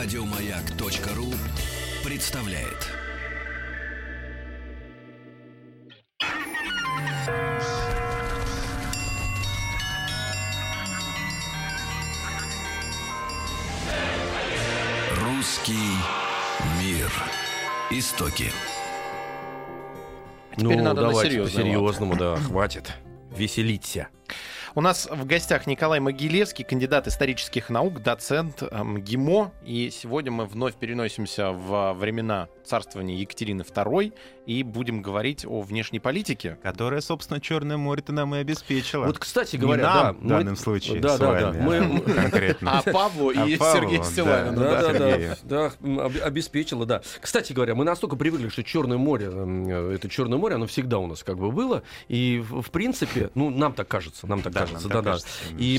Радиомаяк.ру представляет. Русский мир. Истоки. Теперь надо давайте по-серьезному, да, хватит веселиться. У нас в гостях Николай Могилевский, кандидат исторических наук, доцент МГИМО. И сегодня мы вновь переносимся во времена царствования Екатерины II и будем говорить о внешней политике. Которая, собственно, Черное море-то нам и обеспечила. Вот, кстати говоря, в данном случае с вами конкретно. А Павлу и Сергею Селавину. Да, обеспечила, да. Кстати говоря, мы настолько привыкли, что Черное море, оно всегда у нас как бы было. И, в принципе, нам так кажется. И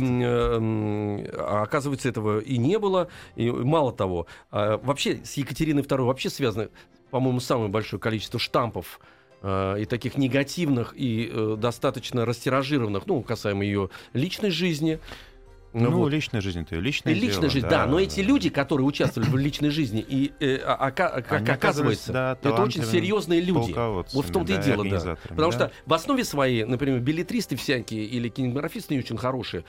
оказывается, этого и не было. И мало того, вообще с Екатериной II вообще связано, по-моему, самое большое количество штампов и таких негативных и достаточно растиражированных, касаемо ее личной жизни. Личная жизнь-то и личная жизнь. Но эти люди, которые участвовали в личной жизни, и, оказывается, это очень серьезные люди. Вот в том-то и дело, да. Потому что в основе своей, например, беллетристы всякие или кинематографисты не очень хорошие,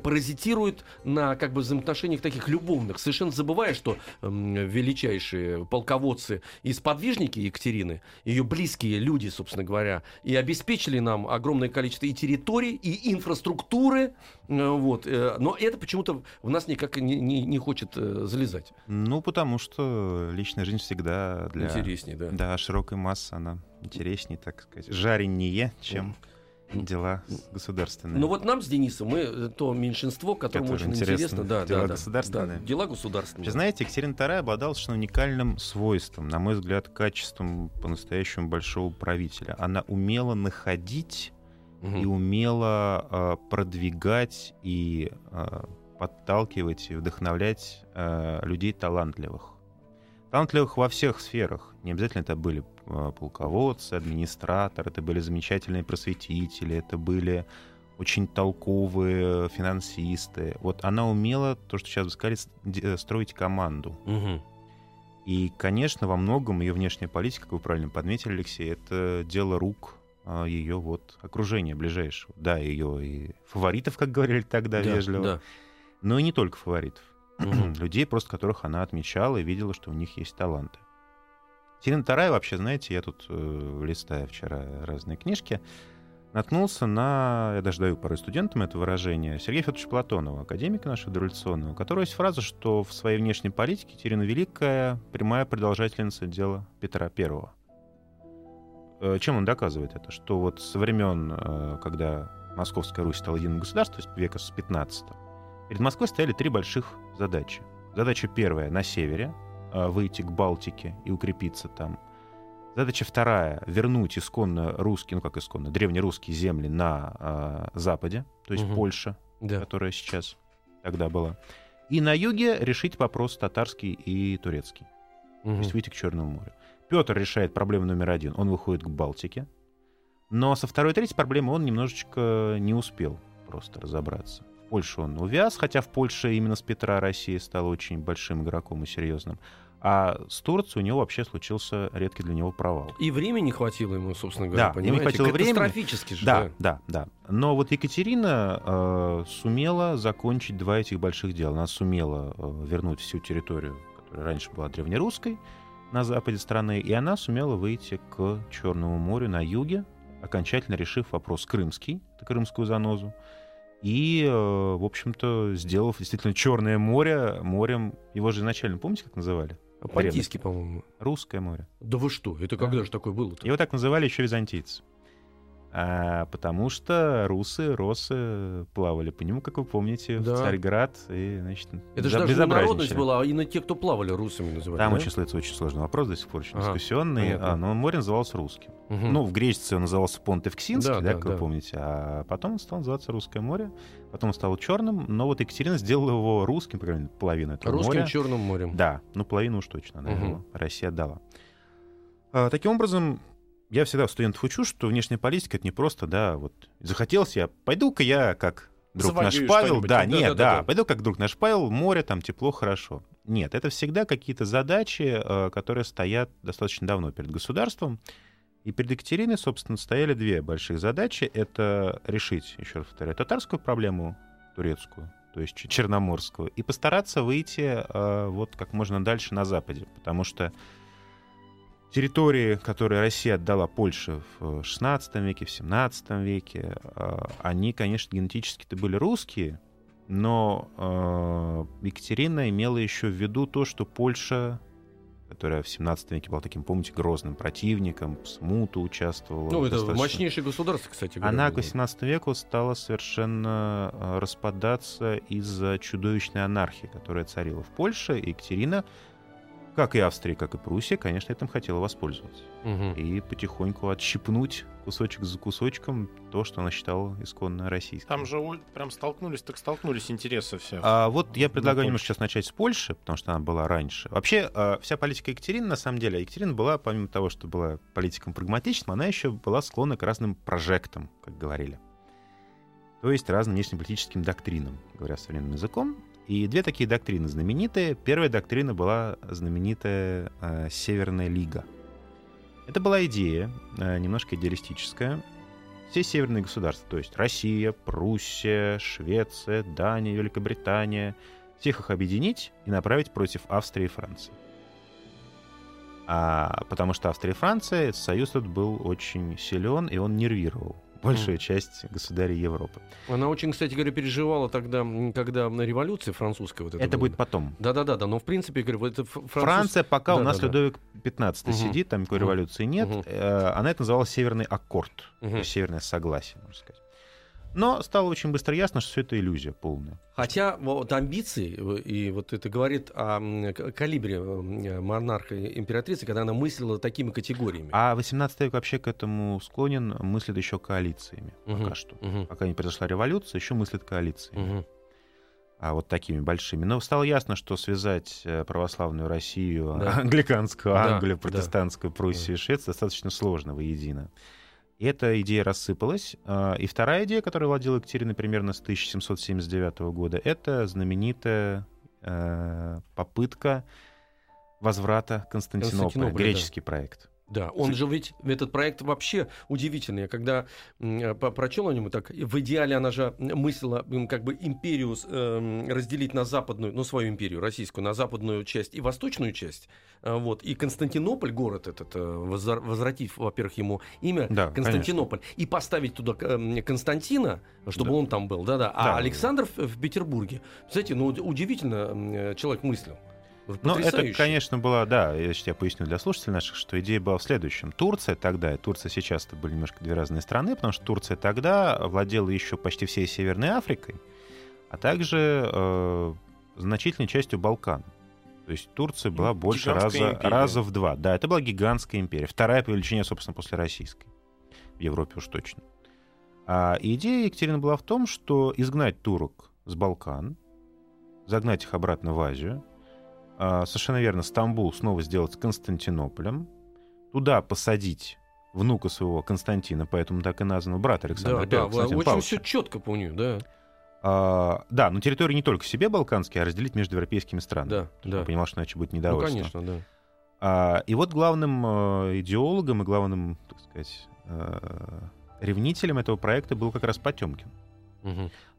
паразитируют на как бы взаимоотношениях таких любовных, совершенно забывая, что величайшие полководцы и сподвижники Екатерины, ее близкие люди, собственно говоря, и обеспечили нам огромное количество и территорий, и инфраструктуры, Но это почему-то в нас никак не хочет залезать. Потому что личная жизнь всегда для интереснее, да. Да, широкой массы она интереснее, так сказать, жаренее, чем дела государственные. Но вот нам с Денисом, мы то меньшинство, которому очень интересно. Дела государственные. Вы знаете, Екатерина II обладала совершенно уникальным свойством, на мой взгляд, качеством по-настоящему большого правителя. Она умела находить и умела продвигать и подталкивать и вдохновлять людей талантливых. Талантливых во всех сферах. Не обязательно это были полководцы, администраторы, это были замечательные просветители, это были очень толковые финансисты. Вот она умела, то, что сейчас бы сказали, строить команду. И, конечно, во многом ее внешняя политика, как вы правильно подметили, Алексей, это дело рук ее окружение ближайшего. Да, ее и фаворитов, как говорили тогда вежливо, но и не только фаворитов. Людей, просто которых она отмечала и видела, что у них есть таланты. Екатерина II вообще, знаете, я тут, листая вчера разные книжки, наткнулся на, я даже даю порой студентам это выражение, Сергея Федоровича Платонова, академика нашего дореволюционного, у которого есть фраза, что в своей внешней политике Екатерина Великая прямая продолжательница дела Петра Первого. Чем он доказывает это? Что вот со времен, когда Московская Русь стала единым государством, то есть века с 15-го, перед Москвой стояли три больших задачи. Задача первая — на севере, выйти к Балтике и укрепиться там. Задача вторая — вернуть исконно русские, древнерусские земли на западе, то есть Польша, которая сейчас тогда была. И на юге решить вопрос татарский и турецкий, то есть выйти к Черному морю. Петр решает проблему номер один. Он выходит к Балтике. Но со второй и третьей проблемой он немножечко не успел просто разобраться. В Польше он увяз, хотя в Польше именно с Петра Россия стала очень большим игроком и серьезным. А с Турцией у него вообще случился редкий для него провал. И времени не хватило ему, собственно говоря, понимаете? Катастрофически же. Да. Но вот Екатерина сумела закончить два этих больших дела. Она сумела вернуть всю территорию, которая раньше была древнерусской, на западе страны, и она сумела выйти к Черному морю на юге, окончательно решив вопрос крымский, крымскую занозу, и, в общем-то, сделав действительно Черное море морем, его же изначально, помните, как называли? Понтийский, по-моему. Русское море. Да вы что, это когда же такое было-то? Его так называли еще византийцы. Потому что русы, росы плавали по нему, как вы помните, в Царьград. И, значит, это же даже народность была, а именно те, кто плавали, русами называли. Там числится очень сложный вопрос, до сих пор очень дискуссионный. Но море называлось русским. В Греции он назывался Понт Эвксинский, вы помните. А потом он стал называться Русское море. Потом он стал черным. Но вот Екатерина сделала его русским, по крайней мере, половину этого моря. Русским Черным морем. Да, половину уж точно, наверное, Россия отдала. Таким образом... Я всегда студентов учу, что внешняя политика — это не просто, захотелось я, пойду-ка я, как друг наш Павел, пойду как друг наш Павел, море, там тепло, хорошо. Нет, это всегда какие-то задачи, которые стоят достаточно давно перед государством. И перед Екатериной, собственно, стояли две больших задачи. Это решить, еще раз повторяю, татарскую проблему, турецкую, то есть черноморскую, и постараться выйти вот как можно дальше на западе, потому что территории, которые Россия отдала Польше в XVI веке, в XVII веке, они, конечно, генетически-то были русские, но Екатерина имела еще в виду то, что Польша, которая в XVII веке была таким, помните, грозным противником, в смуту участвовала. Ну, это достаточно мощнейшее государство, кстати говоря. Она к XVIII веку стала совершенно распадаться из-за чудовищной анархии, которая царила в Польше, и Екатерина, как и Австрия, как и Пруссия, конечно, этим хотела воспользоваться. Угу. И потихоньку отщипнуть кусочек за кусочком то, что она считала исконно российским. Там же прям столкнулись интересы все. Вот я предлагаю немножко сейчас начать с Польши, потому что она была раньше. Вообще вся политика Екатерины, на самом деле, Екатерина была, помимо того, что была политиком прагматичным, она еще была склонна к разным прожектам, как говорили. То есть разным внешнеполитическим доктринам, говоря современным языком. И две такие доктрины знаменитые. Первая доктрина была знаменитая Северная Лига. Это была идея, немножко идеалистическая. Все северные государства, то есть Россия, Пруссия, Швеция, Дания, Великобритания, всех их объединить и направить против Австрии и Франции. Потому что Австрия и Франция, союз этот был очень силен, и он нервировал большая часть государей Европы. Она очень, кстати говоря, переживала тогда, когда революция французская. Вот это будет потом. Да-да-да, но в принципе... Франция, пока у нас Людовик XV сидит, там никакой революции нет, она это называла Северный аккорд, то есть Северное согласие, можно сказать. Но стало очень быстро ясно, что все это иллюзия полная. Хотя вот амбиции, и вот это говорит о калибре монарха и императрицы, когда она мыслила такими категориями. А 18 век вообще к этому склонен, мыслит еще коалициями пока что. Пока не произошла революция, еще мыслит коалициями. А вот такими большими. Но стало ясно, что связать православную Россию, англиканскую Англию, протестантскую Пруссию и Швецию достаточно сложно воедино. И эта идея рассыпалась. И вторая идея, которой владела Екатерина примерно с 1779 года, это знаменитая попытка возврата Константинополя, греческий проект. Да, он же ведь, этот проект вообще удивительный. Я когда прочел о нем, так в идеале она же мыслила как бы империю разделить на западную, ну, свою империю российскую, на западную часть и восточную часть. Вот, и Константинополь, город этот, возвратив, во-первых, ему имя, да, Константинополь, конечно. И поставить туда Константина, чтобы он там был, а Александр в Петербурге. Кстати, ну, удивительно человек мыслил. Ну, это, конечно, была, я поясню для слушателей наших, что идея была в следующем. Турция тогда и Турция сейчас это были немножко две разные страны, потому что Турция тогда владела еще почти всей Северной Африкой, а также значительной частью Балкан. То есть Турция была больше раза в два. Да, это была гигантская империя. Вторая по величине, собственно, после российской. В Европе уж точно. И идея Екатерины была в том, что изгнать турок с Балкан, загнать их обратно в Азию, совершенно верно, Стамбул снова сделать Константинополем, туда посадить внука своего Константина, поэтому так и назван, брат Александра I, Константина Павловича. Очень все четко помню, но территории не только себе балканские, а разделить между европейскими странами. Я понимал, что иначе будет недовольство. Ну, конечно, и вот главным идеологом и главным, так сказать, ревнителем этого проекта был как раз Потёмкин.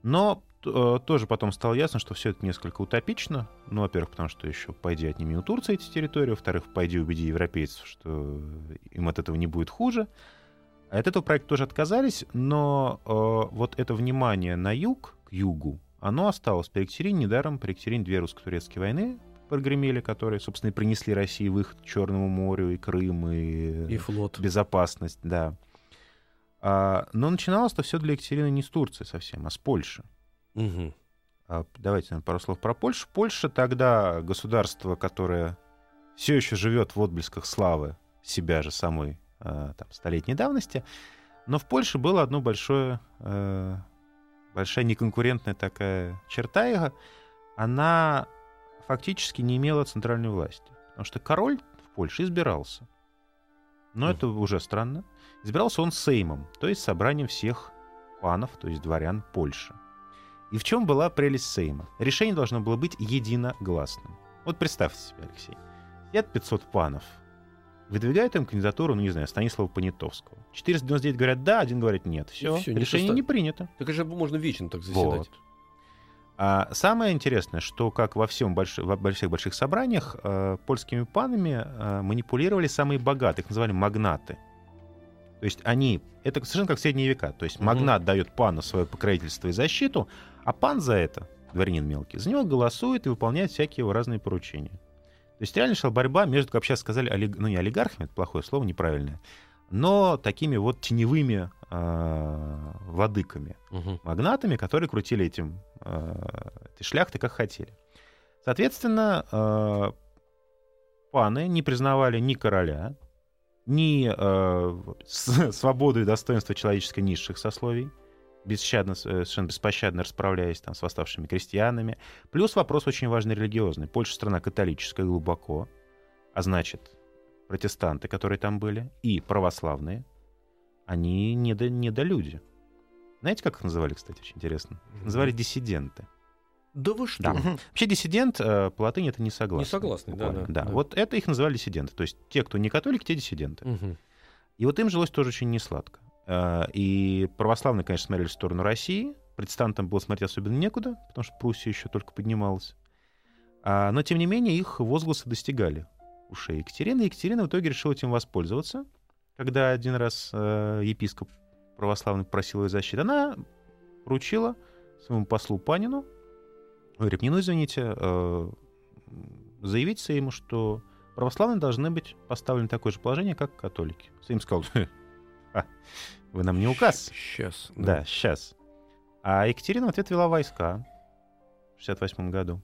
Но тоже потом стало ясно, что все это несколько утопично. Ну, во-первых, потому что еще пойди отними у Турции эти территории, во-вторых, пойди убеди европейцев, что им от этого не будет хуже. От этого проекта тоже отказались, но вот это внимание на юг, к югу, оно осталось при Екатерине. Недаром при Екатерине две русско-турецкие войны прогремели, которые, собственно, и принесли России выход к Черному морю, и Крым, и флот. Безопасность. Да. Но начиналось-то все для Екатерины не с Турции совсем, а с Польши. Давайте, наверное, пару слов про Польшу. Польша тогда государство, которое все еще живет в отблесках славы себя же самой столетней давности, но в Польше было одно большая неконкурентная такая черта его. Она фактически не имела центральной власти, потому что король в Польше избирался. Но это уже странно. Избирался он Сеймом, то есть собранием всех панов, то есть дворян Польши. И в чем была прелесть Сейма? Решение должно было быть единогласным. Вот представьте себе, Алексей, сидят 500 панов, выдвигают им кандидатуру, ну не знаю, Станислава Понятовского. 499 говорят «да», один говорит «нет». Все решение не принято. Так же можно вечно так заседать. Вот. А самое интересное, что, как во всех больших собраниях, польскими панами манипулировали самые богатые, их называли магнаты. То есть они... Это совершенно как в средние века. То есть магнат дает пану свое покровительство и защиту, а пан за это, дворянин мелкий, за него голосует и выполняет всякие его разные поручения. То есть реально шла борьба между, как сейчас сказали, не олигархами, это плохое слово, неправильное, но такими вот теневыми владыками, магнатами, которые крутили эти шляхты как хотели. Соответственно, паны не признавали ни короля, ни свободу и достоинство человеческой низших сословий, совершенно беспощадно расправляясь там с восставшими крестьянами. Плюс вопрос очень важный религиозный. Польша страна католическая глубоко, а значит, протестанты, которые там были, и православные, они недолюди. Знаете, как их называли, кстати, очень интересно? Называли диссиденты. Да вы что? Да. Вообще диссидент по латыни это несогласный. Несогласный, да. Вот это их называли диссиденты. То есть те, кто не католики, те диссиденты. И вот им жилось тоже очень несладко. И православные, конечно, смотрели в сторону России. Протестантам было смотреть особенно некуда, потому что Пруссия еще только поднималась. Но, тем не менее, их возгласы достигали ушей Екатерины. Екатерина в итоге решила этим воспользоваться. Когда один раз епископ православный просил ее защиты, она поручила своему послу Панину, Репнину, извините, заявить Сейму, что православные должны быть поставлены в такое же положение, как католики. Сейм сказал, вы нам не указ. Сейчас. Да, сейчас. А Екатерина в ответ вела войска в 1968 году.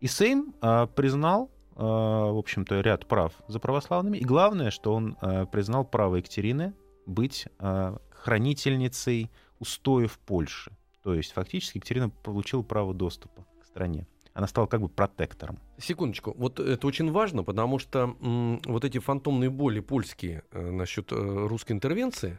И Сейм признал, в общем-то, ряд прав за православными. И главное, что он признал право Екатерины быть хранительницей устоев Польши. То есть фактически Екатерина получила право доступа к стране. Она стала как бы протектором. Секундочку. Вот это очень важно, потому что вот эти фантомные боли польские насчет русской интервенции,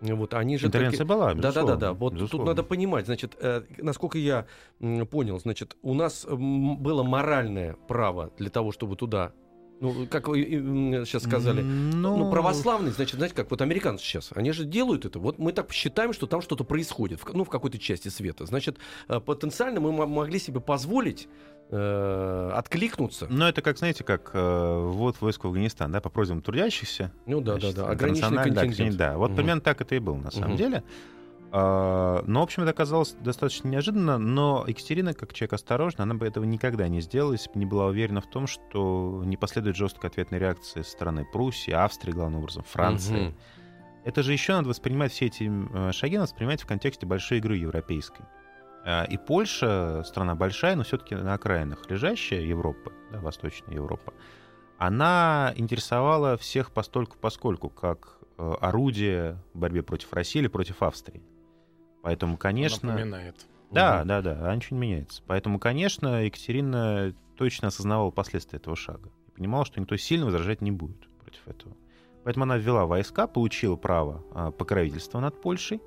вот они же... Интервенция таки... была, безусловно. Да-да-да. Вот безусловно. Тут надо понимать, значит, насколько я понял, значит, у нас было моральное право для того, чтобы туда... Ну, как вы сейчас сказали, ну, православные, значит, знаете, как вот американцы сейчас, они же делают это. Вот мы так считаем, что там что-то происходит, ну, в какой-то части света. Значит, потенциально мы могли себе позволить откликнуться. Ну, это как, знаете, как вот войско в Афганистан, да, по просьбам трудящихся. Ну, да, ограниченный контингент. Да, вот примерно так это и было, на самом деле. Но, в общем, это оказалось достаточно неожиданно, но Екатерина, как человек осторожный, она бы этого никогда не сделала, если бы не была уверена в том, что не последует жесткой ответной реакции со стороны Пруссии, Австрии, главным образом, Франции. Это же еще надо воспринимать, все эти шаги надо воспринимать в контексте большой игры европейской. И Польша, страна большая, но все-таки на окраинах лежащая Европа, да, Восточная Европа, она интересовала всех постольку-поскольку, как орудие в борьбе против России или против Австрии. Поэтому, конечно... Напоминает. Да, ничего не меняется. Поэтому, конечно, Екатерина точно осознавала последствия этого шага. И понимала, что никто сильно возражать не будет против этого. Поэтому она ввела войска, получила право покровительства над Польшей.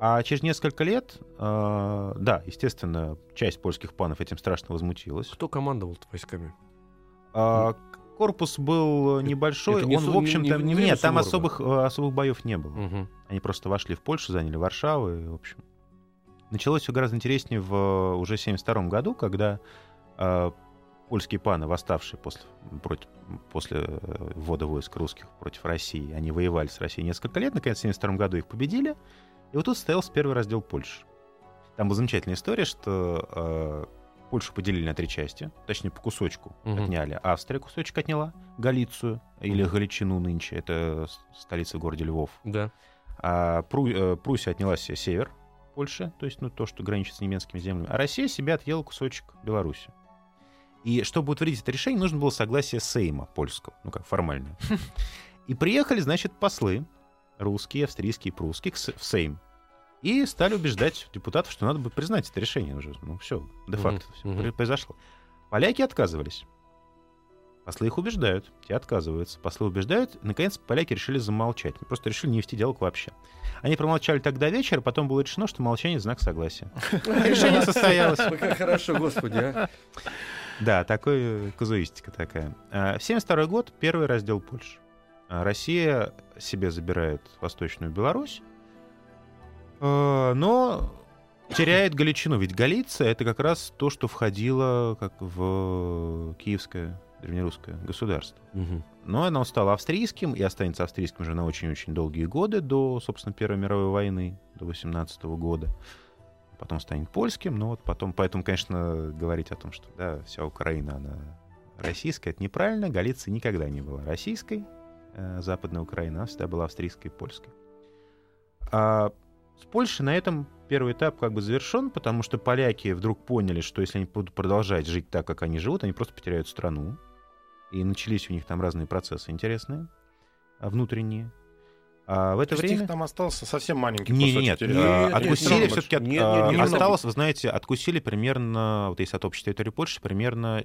А через несколько лет, да, естественно, часть польских панов этим страшно возмутилась. Кто командовал войсками? Корпус был небольшой, он, в общем-то... Нет, там особых боев не было. Они просто вошли в Польшу, заняли Варшаву, и, в общем... Началось все гораздо интереснее в уже 1972 году, когда польские паны, восставшие после ввода войск русских против России, они воевали с Россией несколько лет, наконец, в 1972 году их победили, и вот тут состоялся первый раздел Польши. Там была замечательная история, что... Польшу поделили на три части, точнее, по кусочку отняли. Австрия кусочек отняла, Галицию, или Галичину нынче, это столица города Львов. Да. А Пруссия отняла себе север Польши, то есть ну, то, что граничит с немецкими землями, а Россия себе отъела кусочек Беларуси. И чтобы утвердить это решение, нужно было согласие Сейма польского, ну как формальное. И приехали, значит, послы, русские, австрийские, прусские, в Сейм. И стали убеждать депутатов, что надо бы признать это решение уже. Ну, все, де-факто, все произошло. Поляки отказывались. Послы их убеждают, те отказываются. Послы убеждают, наконец поляки решили замолчать. Просто решили не вести диалог вообще. Они промолчали тогда вечер, потом было решено, что молчание — знак согласия. Решение состоялось. Как хорошо, господи. Да, такой казуистика такая. В 1972 год первый раздел Польши. Россия себе забирает Восточную Беларусь, но теряет Галичину. Ведь Галиция — это как раз то, что входило как в киевское древнерусское государство. Угу. Но оно стало австрийским и останется австрийским уже на очень-очень долгие годы, до, собственно, Первой мировой войны, до 18 года. Потом станет польским, но вот потом... Поэтому, конечно, говорить о том, что да, вся Украина, она российская, это неправильно. Галиция никогда не была российской, Западная Украина, она всегда была австрийской и польской. А с Польшей на этом первый этап как бы завершен, потому что поляки вдруг поняли, что если они будут продолжать жить так, как они живут, они просто потеряют страну. И начались у них там разные процессы интересные, внутренние. А в это время... их там остался совсем маленький кусочек. Нет, откусили все-таки... Осталось, вы знаете, откусили примерно, вот если от общей территории Польши, примерно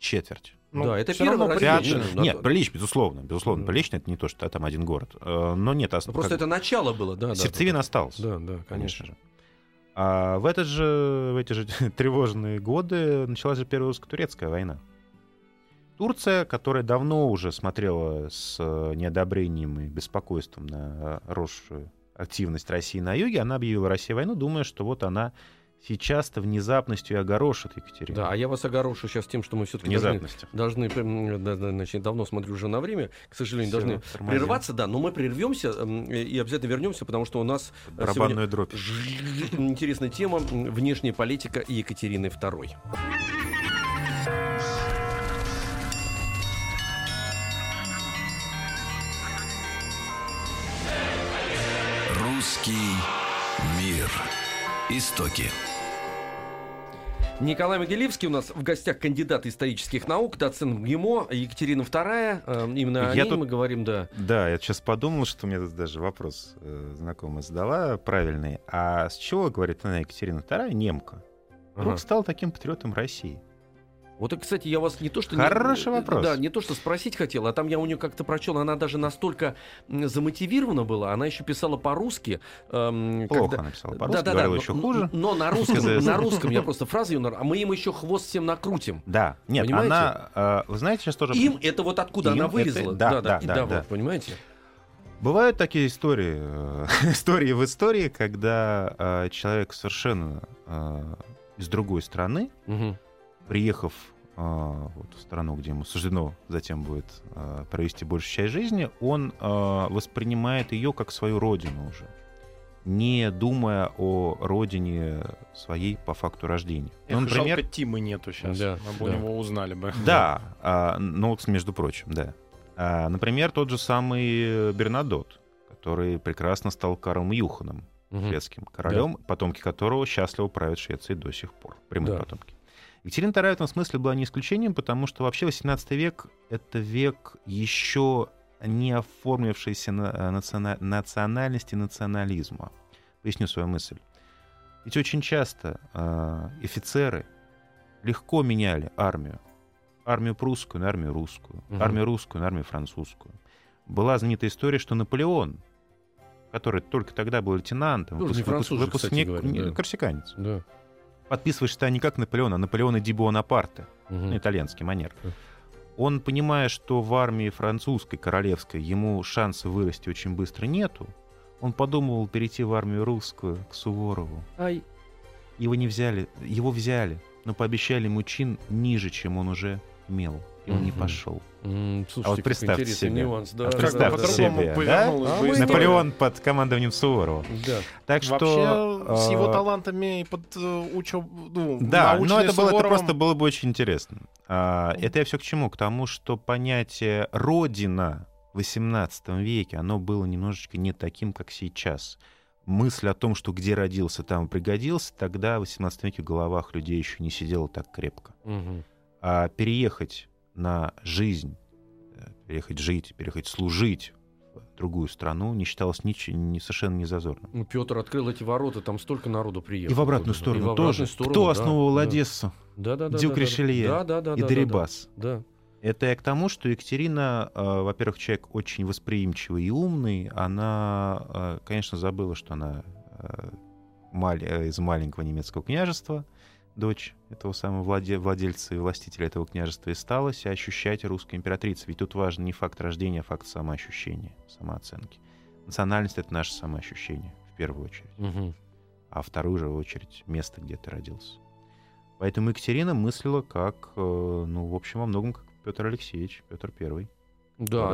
четверть. Ну, да, это первое прилично. Нет, прилично, безусловно. Безусловно, прилично — это не то, что там один город. Но нет, осталось. Просто это начало было, да. Сердцевина осталась. Да, да, конечно же. А в эти же тревожные годы началась же Первая русско-турецкая война. Турция, которая давно уже смотрела с неодобрением и беспокойством на росшую активность России на юге, она объявила России войну, думая, что вот она сейчас-то внезапностью и огорошит Екатерину. Да, а я вас огорошу сейчас тем, что мы все-таки должны, давно смотрю уже на время, к сожалению, все, должны прерваться, да, но мы прервемся и обязательно вернемся, потому что у нас барабанную дробь. Интересная тема — внешняя политика Екатерины II. Русский мир. Истоки. Николай Могилевский у нас в гостях, кандидат исторических наук, доцент МГИМО, Екатерина II. Именно о ней мы говорим, да. Да, я сейчас подумал, что мне тут даже вопрос знакомая задала правильный. А с чего, говорит она, Екатерина II, немка, вдруг стал таким патриотом России? Вот, и, кстати, я вас не то что... Хороший вопрос. Да, не то что спросить хотел, а там я у нее как-то прочел, она даже настолько замотивирована была, она еще писала по-русски. Плохо когда... она писала по-русски, да, говорила, да, еще хуже. Но на русском я просто фразу ее... А мы им еще хвост всем накрутим. Да, нет, понимаете? Она... Вы знаете, сейчас тоже... Им это вот откуда им она вырезала. Это... Да. Вот, понимаете? Бывают такие истории, истории в истории, когда человек совершенно из другой страны, приехав в страну, где ему суждено затем будет провести большую часть жизни, он воспринимает ее как свою родину уже, не думая о родине своей по факту рождения. Ну, например, жалко, Тима нету сейчас, да, мы бы его узнали бы. Да, ну, между прочим, да. Например, тот же самый Бернадот, который прекрасно стал Карлом Юханом, шведским королем, потомки которого счастливо правят Швецией до сих пор, прямые потомки. Екатерина II в этом смысле была не исключением, потому что вообще XVIII век — это век еще не оформившейся национальности, национализма. Поясню свою мысль. Ведь очень часто офицеры легко меняли армию. Армию прусскую на армию русскую, армию русскую на армию французскую. Была знаменитая история, что Наполеон, который только тогда был лейтенантом, корсиканец, подписываешься не как Наполеон, а Наполеон Ди Буонапарте, итальянский манер. Он, понимая, что в армии французской, королевской, ему шанса вырасти очень быстро нету, он подумывал перейти в армию русскую, к Суворову. Его не взяли, его взяли, но пообещали ему чин ниже, чем он уже имел. И он не пошел. Слушайте, а вот представьте себе, нюанс, да, представьте себе, Наполеон под командованием Суворова. Да. Так что вообще, с его талантами и под научные Суворовым... это просто было бы очень интересно. Это я все к чему? К тому, что понятие «родина» в XVIII веке, оно было немножечко не таким, как сейчас. Мысль о том, что где родился, там и пригодился, тогда в XVIII веке в головах людей еще не сидела так крепко. А переехать на жизнь, переехать жить, переехать служить в другую страну не считалось совершенно не зазорным. Ну, Петр открыл эти ворота, там столько народу приехало. И в обратную сторону тоже. Кто основывал Одессу? Дюк Ришелье и Дерибас. Да. Это я к тому, что Екатерина, во-первых, человек очень восприимчивый и умный. Она, конечно, забыла, что она из маленького немецкого княжества, дочь этого самого владельца и властителя этого княжества, и стала себя ощущать русской императрицей. Ведь тут важен не факт рождения, а факт самоощущения, самооценки. Национальность — это наше самоощущение, в первую очередь. Угу. А вторую же очередь — место, где ты родился. Поэтому Екатерина мыслила как, ну, в общем, во многом как Петр Алексеевич, Петр Первый. Да.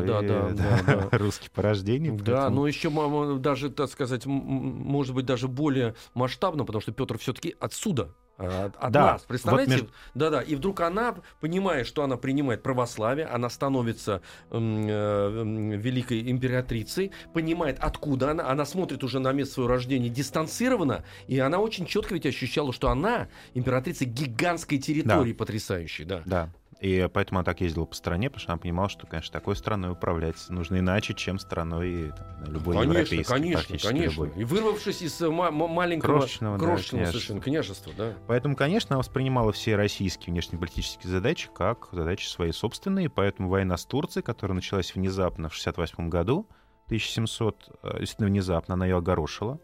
Русский по рождению. Да, но еще даже, так сказать, может быть, даже более масштабно, потому что Петр все-таки отсюда. От нас, представляете? Вот да. И вдруг она, понимая, что она принимает православие, она становится великой императрицей, понимает, откуда она смотрит уже на место своего рождения дистанцированно, и она очень четко ведь ощущала, что она императрица гигантской территории, потрясающей. Да. И поэтому она так ездила по стране, потому что она понимала, что, конечно, такой страной управлять нужно иначе, чем страной там, любой европейской. Конечно. Любой. И вырвавшись из маленького крошечного совершенно княжества. Да. Поэтому, конечно, она воспринимала все российские внешнеполитические задачи как задачи свои собственные. Поэтому война с Турцией, которая началась внезапно в 1968 году, 1700, действительно внезапно, она ее огорошила.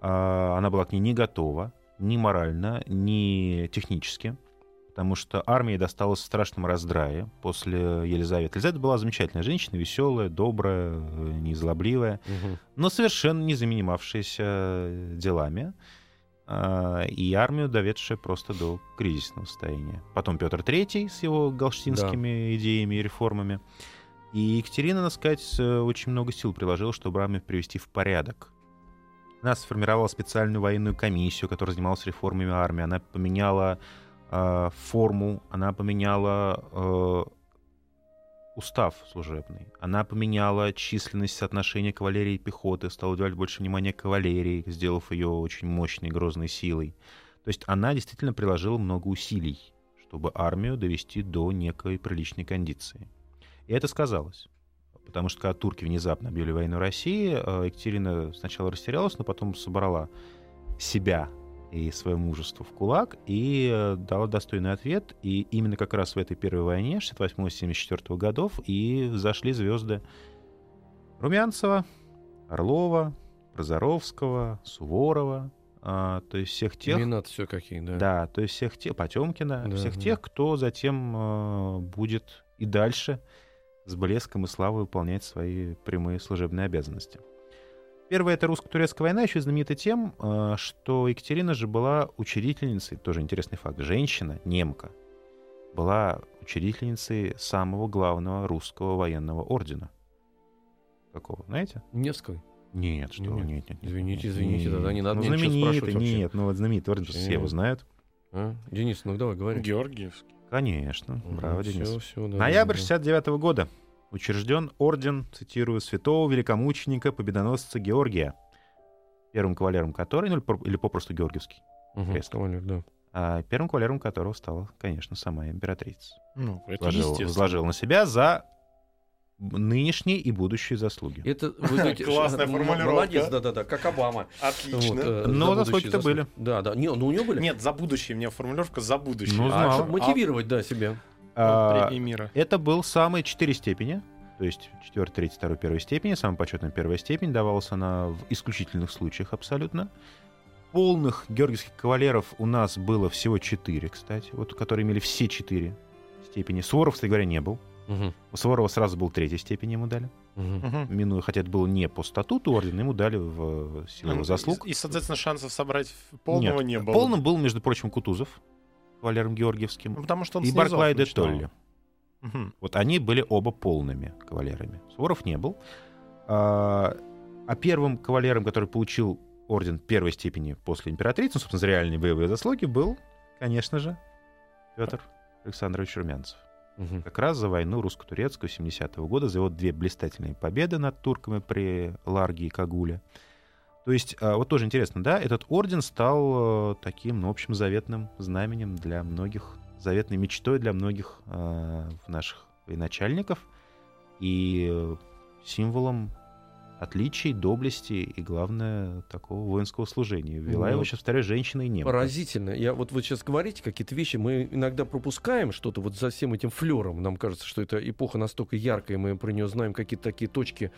Она была к ней не готова, ни морально, ни технически. Потому что армии досталось в страшном раздрае после Елизаветы. Елизавета была замечательная женщина, веселая, добрая, незлобливая, но совершенно не занимавшаяся делами. И армию, доведшая просто до кризисного состояния. Потом Петр III с его галштинскими идеями и реформами. И Екатерина, надо сказать, очень много сил приложила, чтобы армию привести в порядок. Она сформировала специальную военную комиссию, которая занималась реформами армии. Она поменяла форму, она поменяла устав служебный, она поменяла численность соотношения кавалерии и пехоты, стала уделять больше внимания кавалерии, сделав ее очень мощной грозной силой. То есть она действительно приложила много усилий, чтобы армию довести до некой приличной кондиции. И это сказалось. Потому что когда турки внезапно объявили войну России, Екатерина сначала растерялась, но потом собрала себя и свое мужество в кулак, и дала достойный ответ. И именно как раз в этой первой войне 1968-1974 годов и зашли звезды Румянцева, Орлова, Прозоровского, Суворова, то есть всех тех... Имена-то все какие, да? Да, то есть всех тех, Потёмкина, тех, кто затем будет и дальше с блеском и славой выполнять свои прямые служебные обязанности. Первая — это русско-турецкая война, еще знаменита тем, что Екатерина же была учредительницей, тоже интересный факт, женщина, немка, была учредительницей самого главного русского военного ордена. Какого, знаете? Невского? Нет, что вы, нет. Извините, тогда не надо ничего спрашивать вообще. Нет, вот знаменитый орден, все его знают. Денис, ну давай, говори. Георгиевский. Конечно, браво, Денис. Ноябрь 1969 года. Учрежден орден, цитирую, святого великомученика победоносца Георгия, первым кавалером которого, или попросту Георгиевский крест, первым кавалером которого стала, конечно, сама императрица. Возложила на себя за нынешние и будущие заслуги. Это классная формулировка. Молодец, да, как Обама. Отлично. Но заслуги-то были. Да, но у него были? Нет, за будущее, у меня формулировка за будущее. Мотивировать, себя. Это был самые 4 степени, то есть 4, 3, 2, 1 степени, самая почетная первая степень, давалась она в исключительных случаях абсолютно. Полных георгиевских кавалеров у нас было всего 4, кстати, вот, которые имели все 4 степени. Суворов, кстати говоря, не был. У Суворова сразу был 3-й степень, ему дали. Минуя, хотя это было не по статуту ордена, ему дали в силу заслуг. И, соответственно, шансов собрать полного не было. Полным был, между прочим, Кутузов. Кавалером георгиевским, потому что он и Барклай де Толли. Вот они были оба полными кавалерами. Суворов не был. А первым кавалером, который получил орден первой степени после императрицы, собственно, за реальные боевые заслуги, был, конечно же, Петр Александрович Румянцев. Как раз за войну русско-турецкую 70-го года, за его 2 блистательные победы над турками при Ларге и Кагуле. То есть, вот тоже интересно, да, этот орден стал таким, ну, общим заветным знаменем для многих, заветной мечтой для многих наших военачальников и символом отличий, доблести и, главное, такого воинского служения. Вела его сейчас второй женщиной не было. Поразительно. Вы сейчас говорите какие-то вещи, мы иногда пропускаем что-то вот за всем этим флером. Нам кажется, что эта эпоха настолько яркая, мы про нее знаем какие-то такие точки,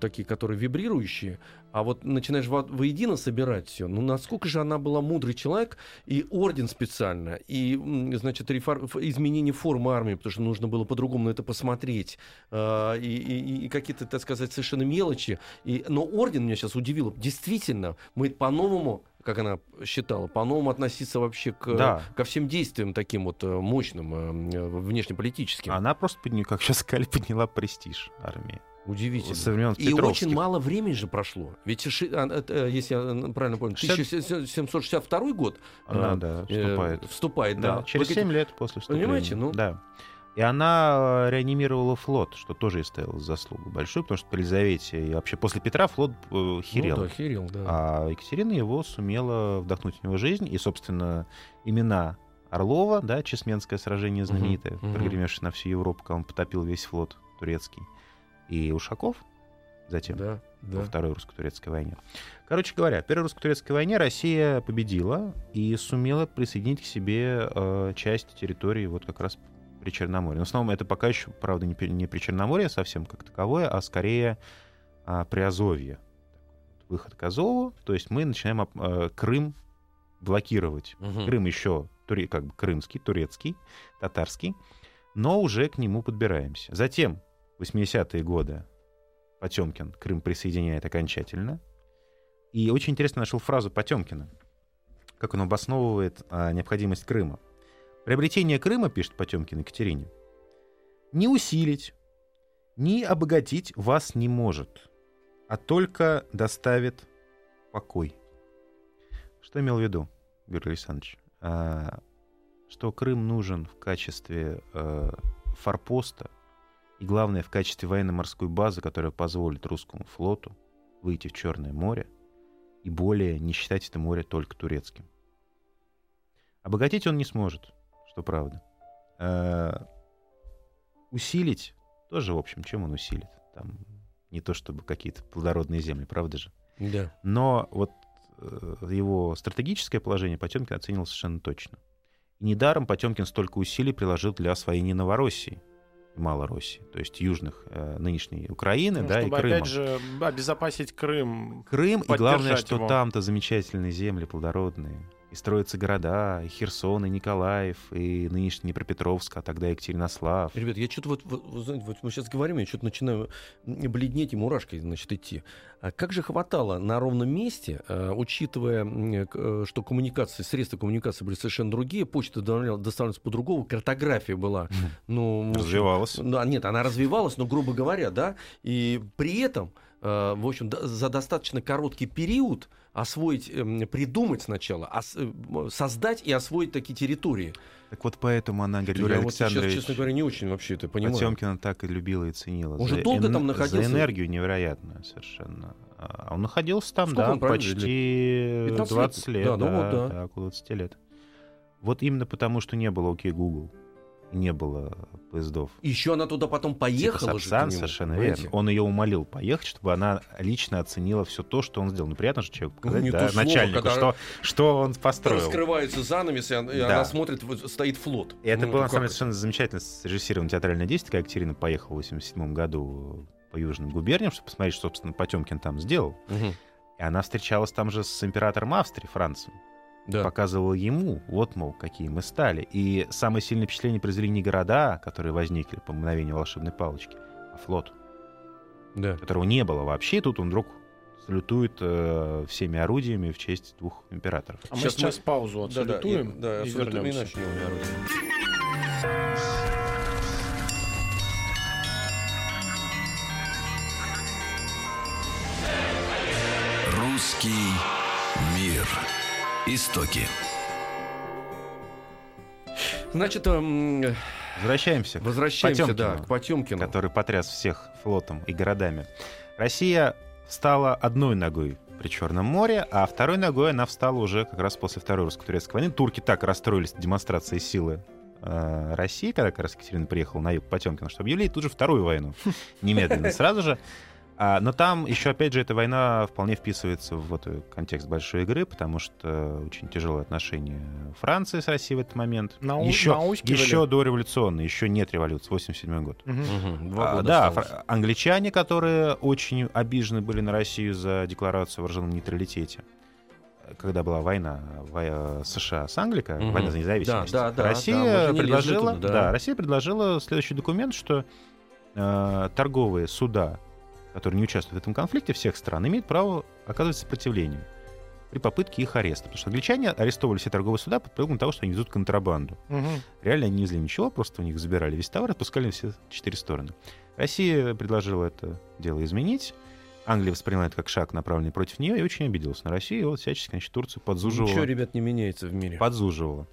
такие, которые вибрирующие. А вот начинаешь воедино собирать все. Насколько же она была мудрый человек, и орден специально, и, значит, изменение формы армии, потому что нужно было по-другому на это посмотреть, и какие-то, так сказать, совершенно мелочи. Но орден меня сейчас удивил. Действительно, мы по-новому, как она считала, по-новому относиться вообще ко всем действиям таким вот мощным, внешнеполитическим. Она просто, как сейчас сказали, подняла престиж армии. Удивительно. И очень мало времени же прошло. Ведь, если я правильно помню, 1762 год вступает. Да. Через 7 лет после вступления. Понимаете? Да. И она реанимировала флот, что тоже ей стоило заслугу большую, потому что при Елизавете и вообще после Петра флот херел. А Екатерина его сумела вдохнуть в него жизнь. И, собственно, имена Орлова, Чесменское сражение знаменитое, прогремевшее на всю Европу, когда он потопил весь флот турецкий. И Ушаков затем во Второй русско-турецкой войне. Короче говоря, в Первой русско-турецкой войне Россия победила и сумела присоединить к себе часть территории вот как раз при Черноморье. Но в основном это пока еще, правда, не при Черноморье совсем как таковое, а скорее при Азовье. Выход к Азову, то есть мы начинаем Крым блокировать. Крым еще крымский, турецкий, татарский, но уже к нему подбираемся. Затем 80-е годы Потёмкин Крым присоединяет окончательно. И очень интересно нашел фразу Потёмкина, как он обосновывает необходимость Крыма. «Приобретение Крыма, — пишет Потёмкин Екатерине, — ни усилить, ни обогатить вас не может, а только доставит покой». Что имел в виду, Георгий Александрович? Что Крым нужен в качестве форпоста, и, главное, в качестве военно-морской базы, которая позволит русскому флоту выйти в Черное море и более не считать это море только турецким. Обогатить он не сможет, что правда. Усилить тоже, в общем, чем он усилит? Там не то чтобы какие-то плодородные земли, правда же? Да. Но вот его стратегическое положение Потёмкин оценил совершенно точно. И недаром Потёмкин столько усилий приложил для освоения Новороссии. Малороссии, то есть южных нынешней Украины, и Крыма. Чтобы, опять же, обезопасить Крым. Крым, и главное, что его. Там-то замечательные земли плодородные. И строятся города, и Херсон, и Николаев, и нынешний Днепропетровск, а тогда Екатеринослав. Ребят, я что-то вот мы сейчас говорим, я что-то начинаю бледнеть и мурашкой, идти. А как же хватало на ровном месте, учитывая, что средства коммуникации были совершенно другие, почта доставлялась по-другому, картография была. Развивалась. Нет, она развивалась, но, грубо говоря, и при этом, в общем, за достаточно короткий период освоить, придумать сначала, создать и освоить такие территории. Так вот поэтому она, Григорий Александрович, сейчас, честно говоря, не очень вообще это понимаю. Потёмкина так и любила и ценила. Он же долго там находился. За энергию невероятную совершенно. А он находился там, почти 20 лет. Да, около 20 лет. Вот именно потому, что не было «Окей, Google». Не было поездов. Еще она туда потом поехала. Сапсан, совершенно верно. Он ее умолил поехать, чтобы она лично оценила все то, что он сделал. Ну, приятно же человеку показать, начальнику, что он построил. Раскрывается занавес, и она смотрит, стоит флот. И это было, на самом деле, совершенно замечательно срежиссировано театральное действие, когда Екатерина поехала в 1987 году по южным губерниям, чтобы посмотреть, что, собственно, Потёмкин там сделал. И она встречалась там же с императором Австрии, Францем. Показывал ему, мол, какие мы стали. И самое сильное впечатление произвели не города, которые возникли по мгновению волшебной палочки, а флот, которого не было вообще. И тут он вдруг салютует всеми орудиями в честь двух императоров. А сейчас мы паузу отсалютуем и вернемся. Русский мир. Истоки. Значит, возвращаемся к Потёмкину, который потряс всех флотом и городами. Россия встала одной ногой при Черном море, а второй ногой она встала уже как раз после Второй русско-турецкой войны. Турки так расстроились от демонстрации силы России, когда как раз Екатерина приехала на юг к Потёмкину, что объявили, и тут же вторую войну. Немедленно, сразу же. Но там еще, опять же, эта война вполне вписывается в вот контекст большой игры, потому что очень тяжелые отношения Франции с Россией в этот момент. Еще дореволюционно, еще нет революции, 87-й год. Англичане, которые очень обижены были на Россию за декларацию о вооруженном нейтралитете, когда была война США с Англией, война за независимость, Россия предложила следующий документ, что торговые суда, которые не участвуют в этом конфликте, всех стран, имеют право оказывать сопротивление при попытке их ареста. Потому что англичане арестовывали все торговые суда под предлогом того, что они везут контрабанду. Реально они не везли ничего, просто у них забирали весь товар и отпускали все четыре стороны. Россия предложила это дело изменить. Англия восприняла это как шаг, направленный против нее, и очень обиделась на Россию. И вот всячески, значит, Турцию подзуживала. Ничего, ребят, не меняется в мире. Подзуживала.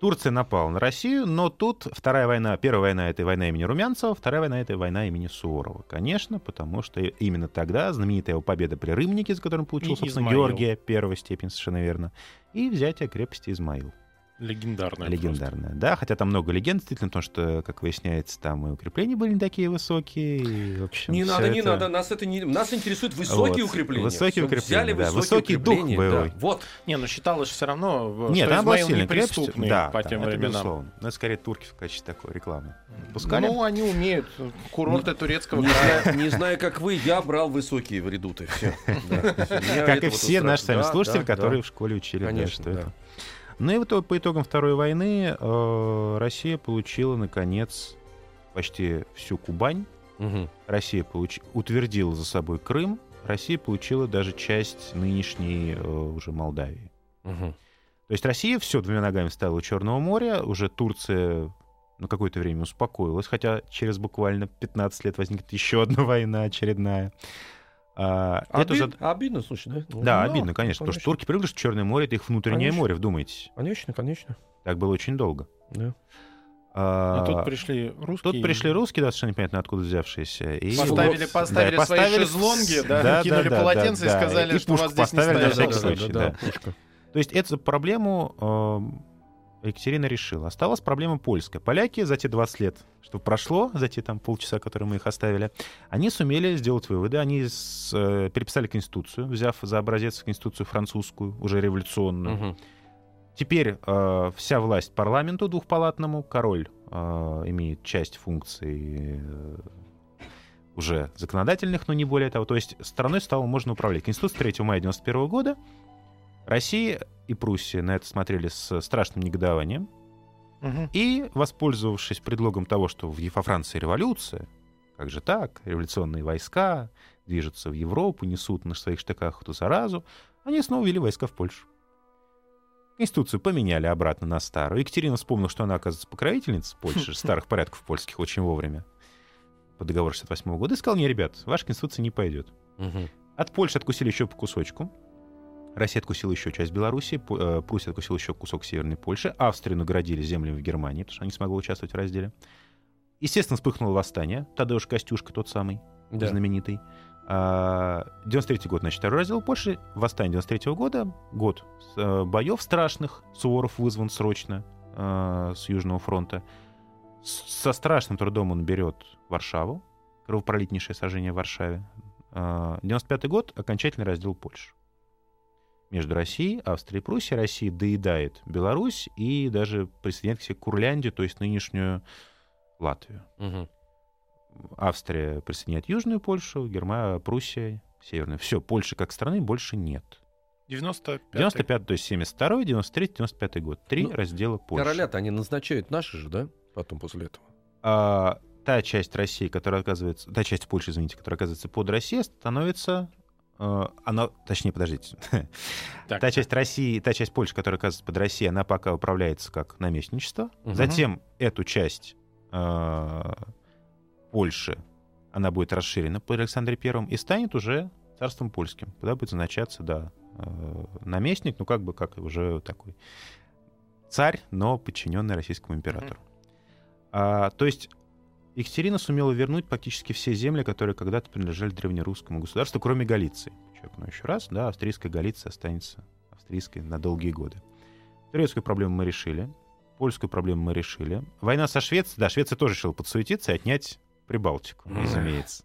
Турция напала на Россию, но тут вторая война, первая война — это война имени Румянцева, вторая война — это война имени Суворова. Конечно, потому что именно тогда знаменитая его победа при Рымнике, за которым получил, собственно, Георгия первой степени, совершенно верно, и взятие крепости Измаил. Легендарная. Да, хотя там много легенд, действительно, потому что, как выясняется, там и укрепления были не такие высокие. И, в общем, не надо. Нас интересуют высокие укрепления. Высокий дух боевой. Считалось все равно, что Измаил неприступный по тем временам. Безусловно. Но это скорее турки в качестве такой рекламы. Пускали? Они умеют. Курорты турецкого края. Не знаю, как вы, я брал высокие вредуты. Как и все наши с вами слушатели, которые в школе учили. Конечно. Ну и вот по итогам Второй войны Россия получила, наконец, почти всю Кубань. Россия утвердила за собой Крым. Россия получила даже часть нынешней уже Молдавии. То есть Россия все двумя ногами встала у Черного моря. Уже Турция на какое-то время успокоилась, хотя через буквально 15 лет возникнет еще одна война очередная. Обидно, слушай, да? Обидно, конечно. Потому что турки привыкли, что Черное море — это их внутреннее море, вдумайтесь. Конечно. Так было очень долго. Да. Тут пришли русские, да, совершенно непонятно, откуда взявшиеся. И поставили свои шезлонги, кинули полотенце и сказали, что у вас здесь не стоит. То есть эту проблему Екатерина решила. Осталась проблема польская. Поляки за те 20 лет, что прошло, за те там полчаса, которые мы их оставили, они сумели сделать выводы. Они переписали Конституцию, взяв за образец Конституцию французскую, уже революционную. Теперь вся власть парламенту двухпалатному. Король имеет часть функций уже законодательных, но не более того. То есть страной стало можно управлять. Конституция 3 мая 1991 года. Россия и Пруссия на это смотрели с страшным негодованием. И, воспользовавшись предлогом того, что во Франции революция, как же так, революционные войска движутся в Европу, несут на своих штыках эту заразу, они снова ввели войска в Польшу. Конституцию поменяли обратно на старую. Екатерина вспомнила, что она, оказывается, покровительница Польши, старых порядков польских, очень вовремя, по договору 1968 года, и сказала: не, ребят, ваша Конституция не пойдет. От Польши откусили еще по кусочку. Россия откусила еще часть Беларуси, Пруссия откусила еще кусок Северной Польши, Австрию наградили землями в Германии, потому что она не смогла участвовать в разделе. Естественно, вспыхнуло восстание. Тадеуш Костюшка, тот самый, знаменитый. 93-й год, значит, второй раздел Польши. Восстание 93-го года, год боев страшных. Суворов вызван срочно с Южного фронта. Со страшным трудом он берет Варшаву, кровопролитнейшее сражение в Варшаве. 95-й год, окончательный раздел Польши. Между Россией, Австрией и Пруссией. Россия доедает Беларусь и даже присоединяет к себе Курляндию, то есть нынешнюю Латвию. Австрия присоединяет Южную Польшу, Германия, Пруссия, Северную. Все, Польши как страны больше нет. 95-й, то есть 72-й, 93-й, 95-й год. Три раздела Польши. Короля-то они назначают наши же, да? Потом, после этого. Та часть России, которая оказывается... Та часть Польши, извините, которая оказывается под Россией, становится... Та часть России, та часть Польши, которая оказывается под Россией, она пока управляется как наместничество. Затем эту часть Польши, она будет расширена по Александре Первому и станет уже царством польским, куда будет назначаться, наместник, как уже такой царь, но подчиненный российскому императору. То есть Екатерина сумела вернуть практически все земли, которые когда-то принадлежали древнерусскому государству, кроме Галиции. Подчеркну еще раз, австрийская Галиция останется австрийской на долгие годы. Турецкую проблему мы решили, польскую проблему мы решили. Война со Швецией, Швеция тоже решила подсуетиться и отнять Прибалтику, разумеется.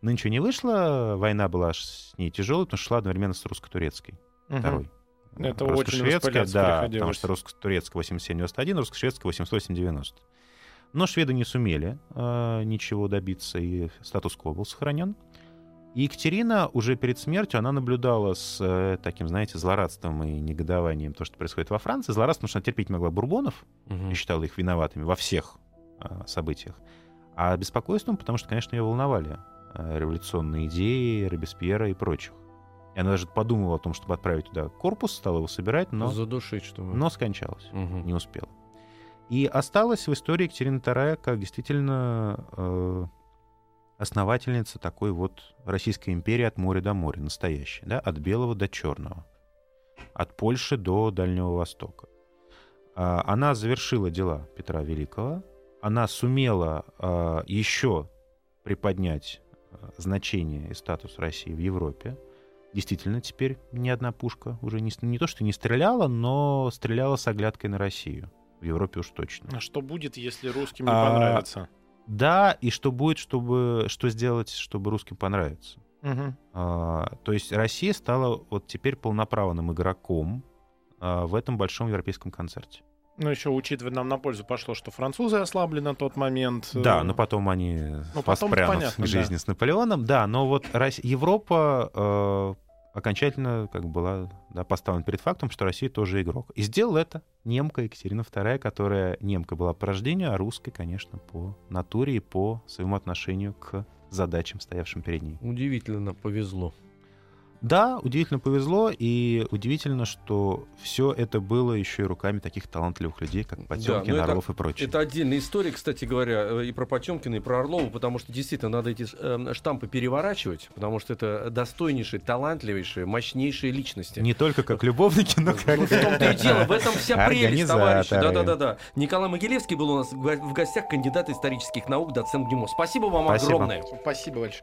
Нынче не вышло, война была с ней тяжелой, потому что шла одновременно с русско-турецкой, второй. Это очень воспаляться приходилось. Потому что русско-турецкая 87-91, русско-шведская 88-90. Но шведы не сумели ничего добиться, и статус-кво был сохранен. И Екатерина уже перед смертью, она наблюдала с таким, знаете, злорадством и негодованием то, что происходит во Франции. Злорадство, потому что она терпеть могла бурбонов, и считала их виноватыми во всех событиях. А беспокойством, потому что, конечно, ее волновали революционные идеи Робеспьера и прочих. И она даже подумала о том, чтобы отправить туда корпус, стала его собирать, но, задушить, чтобы... но скончалась, не успела. И осталась в истории Екатерина II как действительно основательница такой вот Российской империи от моря до моря, настоящей, да, от белого до черного, от Польши до Дальнего Востока. Она завершила дела Петра Великого, она сумела еще приподнять значение и статус России в Европе. Действительно, теперь ни одна пушка уже не то, что не стреляла, но стреляла с оглядкой на Россию. В Европе уж точно. А что будет, если русским не понравится? Да, и что будет, что сделать, чтобы русским понравиться. То есть Россия стала вот теперь полноправным игроком в этом большом европейском концерте. Ну, еще, учитывая, нам на пользу пошло, что французы ослабли на тот момент. Да, но потом они воспрянут к жизни с Наполеоном. Да, но вот Европа окончательно была поставлена перед фактом, что Россия тоже игрок. И сделал это немка Екатерина II, которая немка была по рождению, а русской, конечно, по натуре и по своему отношению к задачам, стоявшим перед ней. Удивительно повезло. Да, удивительно повезло, и удивительно, что все это было еще и руками таких талантливых людей, как Потёмкин, Орлов и прочие. Это отдельная история, кстати говоря, и про Потёмкина, и про Орлова, потому что действительно надо эти штампы переворачивать, потому что это достойнейшие, талантливейшие, мощнейшие личности. Не только как любовники, но как... В том-то и дело, в этом вся прелесть, товарищи. Да-да-да. Николай Могилевский был у нас в гостях, кандидат исторических наук, доцент МГИМО. Спасибо вам огромное. Спасибо большое.